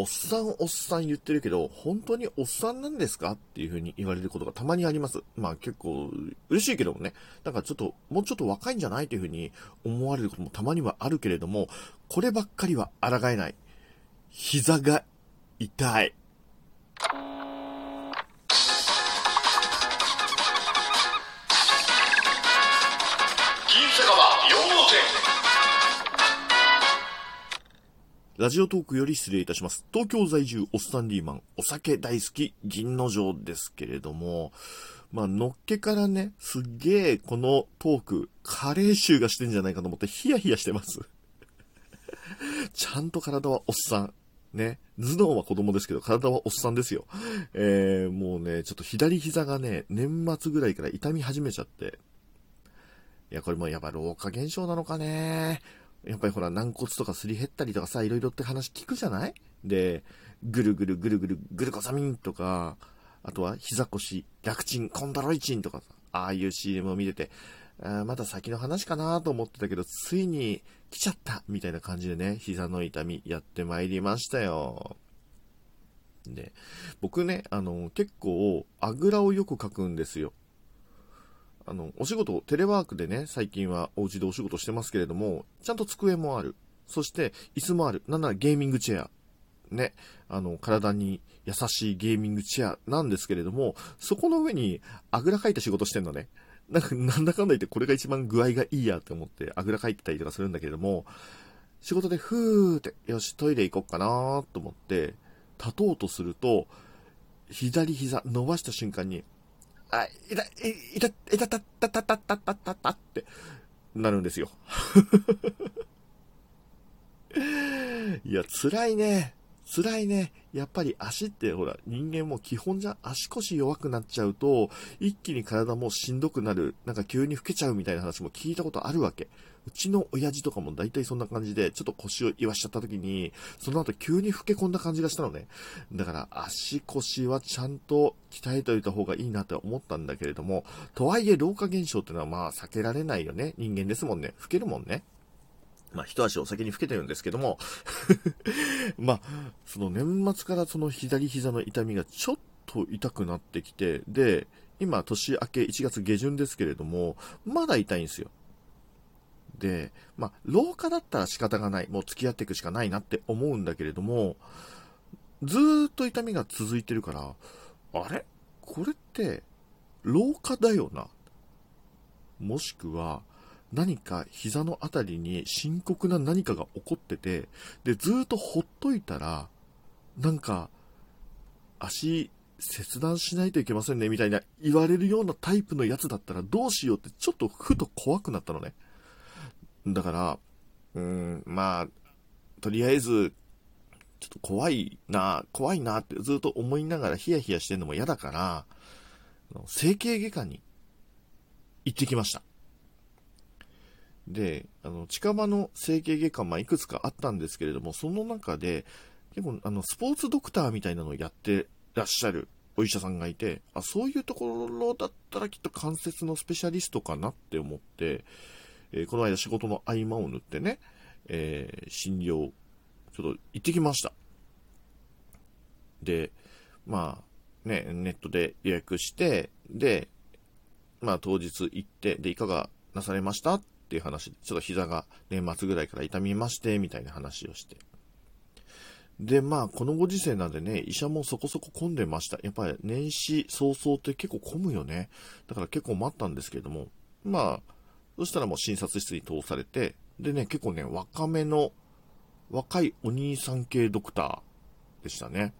おっさん言ってるけど、本当におっさんなんですかっていう風に言われることがたまにあります。まあ結構嬉しいけどもね、なんかちょっともうちょっと若いんじゃないっていう風に思われることもたまにはあるけれども、こればっかりは抗えない。膝が痛い。ラジオトークより失礼いたします。東京在住おっさんリーマン、お酒大好き銀の城ですけれども、まあのっけからね、すっげえこのトーク加齢臭がしてんじゃないかと思ってヒヤヒヤしてます。ちゃんと体はおっさんね、頭脳は子供ですけど体はおっさんですよ。もうねちょっと左膝がね年末ぐらいから痛み始めちゃって、いやこれもやっぱ老化現象なのかね。やっぱりほら軟骨とかすり減ったりとかさ、いろいろって話聞くじゃない？で、ぐるこさみんとか、あとは膝腰、楽チン、コンドロイチンとかさ、ああいう CM を見てて、まだ先の話かなと思ってたけど、ついに来ちゃったみたいな感じでね、膝の痛みやってまいりましたよ。で、僕ね、結構あぐらをよく描くんですよ。お仕事、テレワークでね、最近はお家でお仕事してますけれども、ちゃんと机もある。そして、椅子もある。なんならゲーミングチェア。ね。体に優しいゲーミングチェアなんですけれども、そこの上に、あぐらかいて仕事してんのね。なんだかんだ言って、これが一番具合がいいやって思って、あぐらかいてたりとかするんだけれども、仕事でふーって、よし、トイレ行こっかなーと思って、立とうとすると、左膝伸ばした瞬間に、あ、いたってなるんですよ。いや、辛いね。やっぱり足ってほら、人間も基本じゃ足腰弱くなっちゃうと、一気に体もしんどくなる、なんか急に老けちゃうみたいな話も聞いたことあるわけ。うちの親父とかも大体そんな感じで、ちょっと腰を言わしちゃった時に、その後急に老け込んだ感じがしたのね。だから足腰はちゃんと鍛えておいた方がいいなって思ったんだけれども、とはいえ老化現象ってのはまあ避けられないよね。人間ですもんね。老けるもんね。まあ、一足お先に老けてるんですけども。まあ、その年末からその左膝の痛みがちょっと痛くなってきて、で、今年明け1月下旬ですけれども、まだ痛いんですよ。で、まあ、老化だったら仕方がない。もう付き合っていくしかないなって思うんだけれども、ずーっと痛みが続いてるから、あれ？これって、老化だよな。もしくは、何か膝のあたりに深刻な何かが起こってて、で、ずーっとほっといたら、なんか、足切断しないといけませんね、みたいな言われるようなタイプのやつだったらどうしようってちょっとふと怖くなったのね。だから、まあ、とりあえず、ちょっと怖いなってずーっと思いながらヒヤヒヤしてるのも嫌だから、整形外科に行ってきました。で、近場の整形外科、まあ、いくつかあったんですけれども、その中で、結構、スポーツドクターみたいなのをやってらっしゃるお医者さんがいて、あ、そういうところだったらきっと関節のスペシャリストかなって思って、この間仕事の合間を縫ってね、診療、ちょっと行ってきました。で、まあ、ね、ネットで予約して、で、まあ、当日行って、で、いかがなされましたっていう話で、ちょっと膝が年末ぐらいから痛みましてみたいな話をして、でまあこのご時世なんでね、医者もそこそこ混んでました。やっぱり年始早々って結構混むよね。だから結構待ったんですけれども、まあそしたらもう診察室に通されて、でね、結構ね若いお兄さん系ドクターでしたね。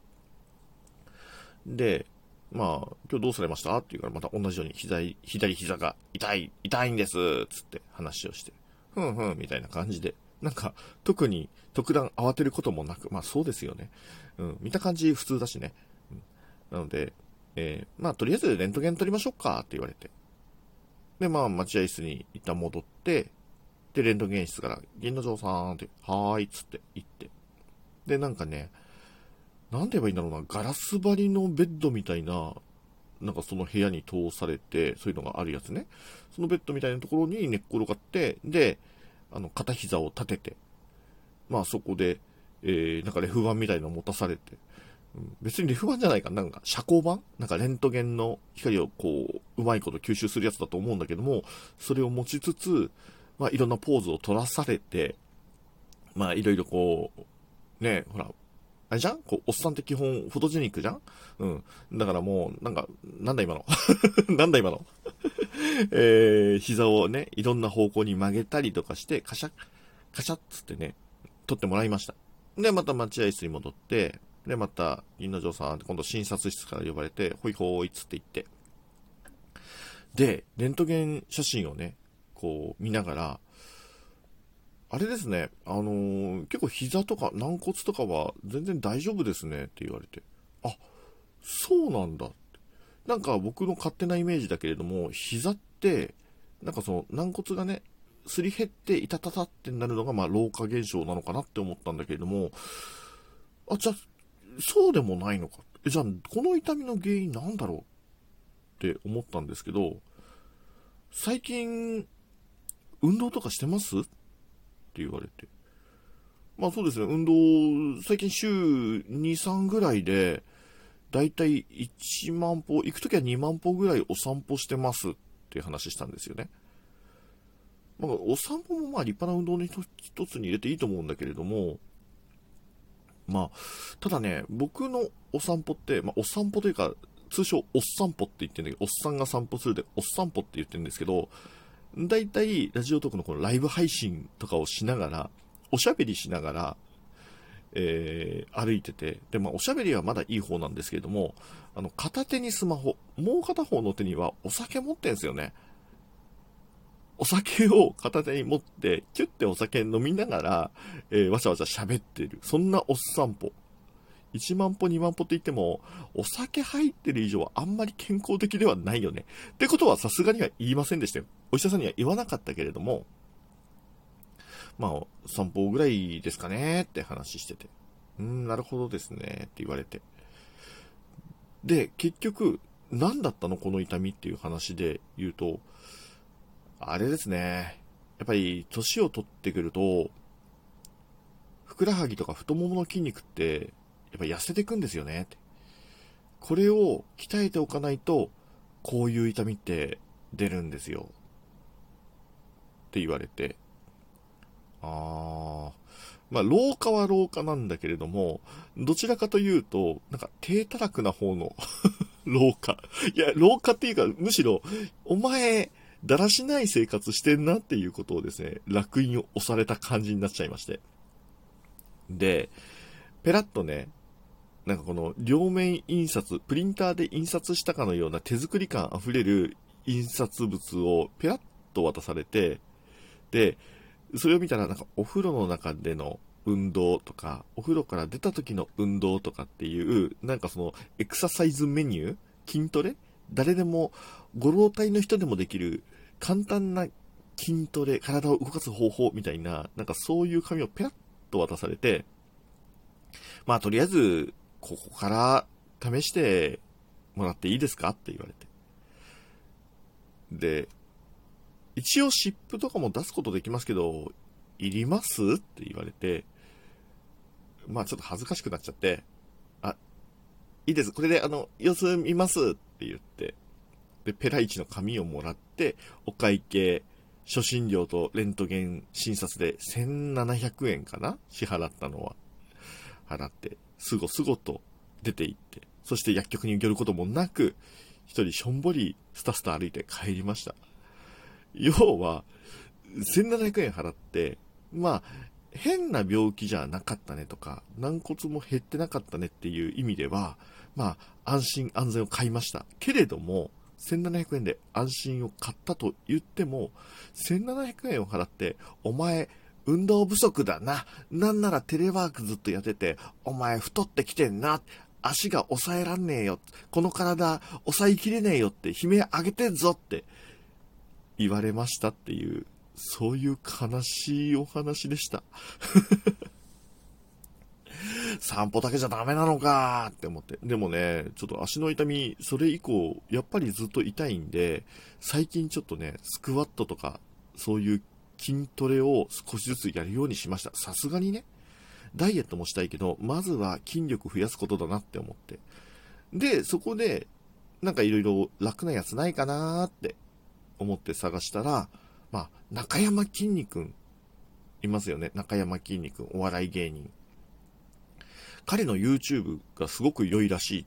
でまあ、今日どうされましたって言うから、また同じように左膝が痛いんですつって話をして、みたいな感じで、なんか、特段慌てることもなく、まあそうですよね。見た感じ普通だしね。なので、まあとりあえずレントゲン取りましょうかって言われて。で、まあ待合室に一旦戻って、で、レントゲン室から、銀の城さんって、はーいっつって行って。で、なんかね、なんて言えばいいんだろうな、ガラス張りのベッドみたいな、なんかその部屋に通されて、そういうのがあるやつね。そのベッドみたいなところに寝っ転がって、で、片膝を立てて、まあそこで、なんかレフ板みたいのを持たされて、別にレフ板じゃないかな、なんか遮光板、なんかレントゲンの光をこううまいこと吸収するやつだと思うんだけども、それを持ちつつ、まあ、いろんなポーズを取らされて、まあいろいろこうね、ほらあれじゃん、こうおっさんって基本フォトジェニックじゃん、うん、だからもうなんだ今のなんだ今の膝をねいろんな方向に曲げたりとかしてカシャッカシャッつってね撮ってもらいました。でまた待合室に戻って、でまた銀之丞さん今度診察室から呼ばれて、ほいほーいっつって言って、でレントゲン写真をねこう見ながら、あれですね、結構膝とか軟骨とかは全然大丈夫ですねって言われて、あ、そうなんだって。なんか僕の勝手なイメージだけれども、膝ってなんかその軟骨がねすり減っていたたたってなるのがまあ老化現象なのかなって思ったんだけれども、あ、じゃあそうでもないのか、じゃあこの痛みの原因なんだろうって思ったんですけど、最近運動とかしてますって言われて、まあそうですね、運動最近週 2,3 ぐらいでだいたい1万歩行くときは2万歩ぐらいお散歩してますっていう話したんですよね。まあ、お散歩もまあ立派な運動の一つに入れていいと思うんだけれども、まあただね、僕のお散歩って、まあ、お散歩というか通称おっ散歩って言ってるんだけど、おっさんが散歩するでおっ散歩って言ってるんですけど、だいたいラジオトークのこのライブ配信とかをしながらおしゃべりしながら、歩いてて、で、まあ、おしゃべりはまだいい方なんですけれども、片手にスマホ、もう片方の手にはお酒持ってんですよね。お酒を片手に持ってキュッてお酒飲みながら、わしゃわしゃ喋ってる、そんなおっさんぽ。1万歩2万歩って言ってもお酒入ってる以上はあんまり健康的ではないよねってことはさすがには言いませんでしたよ。お医者さんには言わなかったけれども、まあ散歩ぐらいですかねって話してて、なるほどですねって言われて、で結局何だったのこの痛みっていう話で言うと、あれですね、やっぱり年を取ってくるとふくらはぎとか太ももの筋肉ってやっぱ痩せていくんですよねって。これを鍛えておかないとこういう痛みって出るんですよって言われて、まあ老化は老化なんだけれども、どちらかというとなんか低たらくな方の老化、いや老化っていうかむしろお前だらしない生活してんなっていうことをですね、烙印を押された感じになっちゃいまして、でペラッとね、なんかこの両面印刷、プリンターで印刷したかのような手作り感あふれる印刷物をペラッと渡されて、でそれを見たらなんかお風呂の中での運動とかお風呂から出た時の運動とかっていう、なんかそのエクササイズメニュー、筋トレ、誰でもご老体の人でもできる簡単な筋トレ、体を動かす方法みたいな、なんかそういう紙をペラッと渡されて、まあとりあえずここから試してもらっていいですかって言われて、で一応湿布とかも出すことできますけどいりますって言われて、まあちょっと恥ずかしくなっちゃって、あ、いいです、これで様子見ますって言って、でペライチの紙をもらって、お会計、初診料とレントゲン診察で1700円かな、支払ったのは払って、すごすごと出て行って、そして薬局に寄ることもなく、一人しょんぼりスタスタ歩いて帰りました。要は、1700円払って、まあ、変な病気じゃなかったねとか、軟骨も減ってなかったねっていう意味では、まあ、安心安全を買いました。けれども、1700円で安心を買ったと言っても、1700円を払って、お前、運動不足だな、なんならテレワークずっとやっててお前太ってきてんな、足が抑えらんねえよ、この体抑えきれねえよって悲鳴あげてんぞって言われましたっていう、そういう悲しいお話でした散歩だけじゃダメなのかって思って、でもねちょっと足の痛み、それ以降やっぱりずっと痛いんで、最近ちょっとねスクワットとかそういう筋トレを少しずつやるようにしました。さすがにね、ダイエットもしたいけど、まずは筋力増やすことだなって思って。で、そこで、なんかいろいろ楽なやつないかなーって思って探したら、まあ、中山きんに君いますよね。中山きんに君、お笑い芸人。彼の YouTube がすごく良いらしい。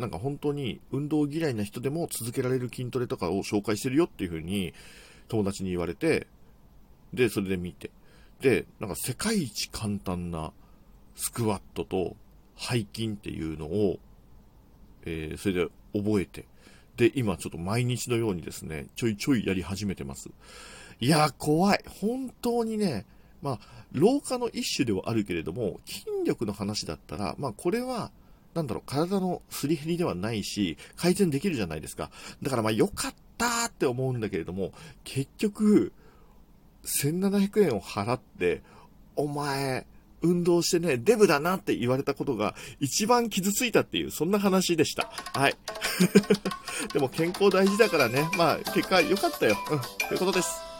なんか本当に運動嫌いな人でも続けられる筋トレとかを紹介してるよっていう風に友達に言われて、で、それで見て。で、なんか世界一簡単なスクワットと背筋っていうのを、それで覚えて。で、今ちょっと毎日のようにですね、ちょいちょいやり始めてます。いやー怖い。本当にね、まあ、老化の一種ではあるけれども、筋力の話だったら、まあこれは、なんだろう、体のすり減りではないし、改善できるじゃないですか。だからまあ良かったーって思うんだけれども、結局、1700円を払って、お前、運動してね、デブだなって言われたことが一番傷ついたっていう、そんな話でした。はい。でも健康大事だからね、まあ結果良かったよ。うん、ということです。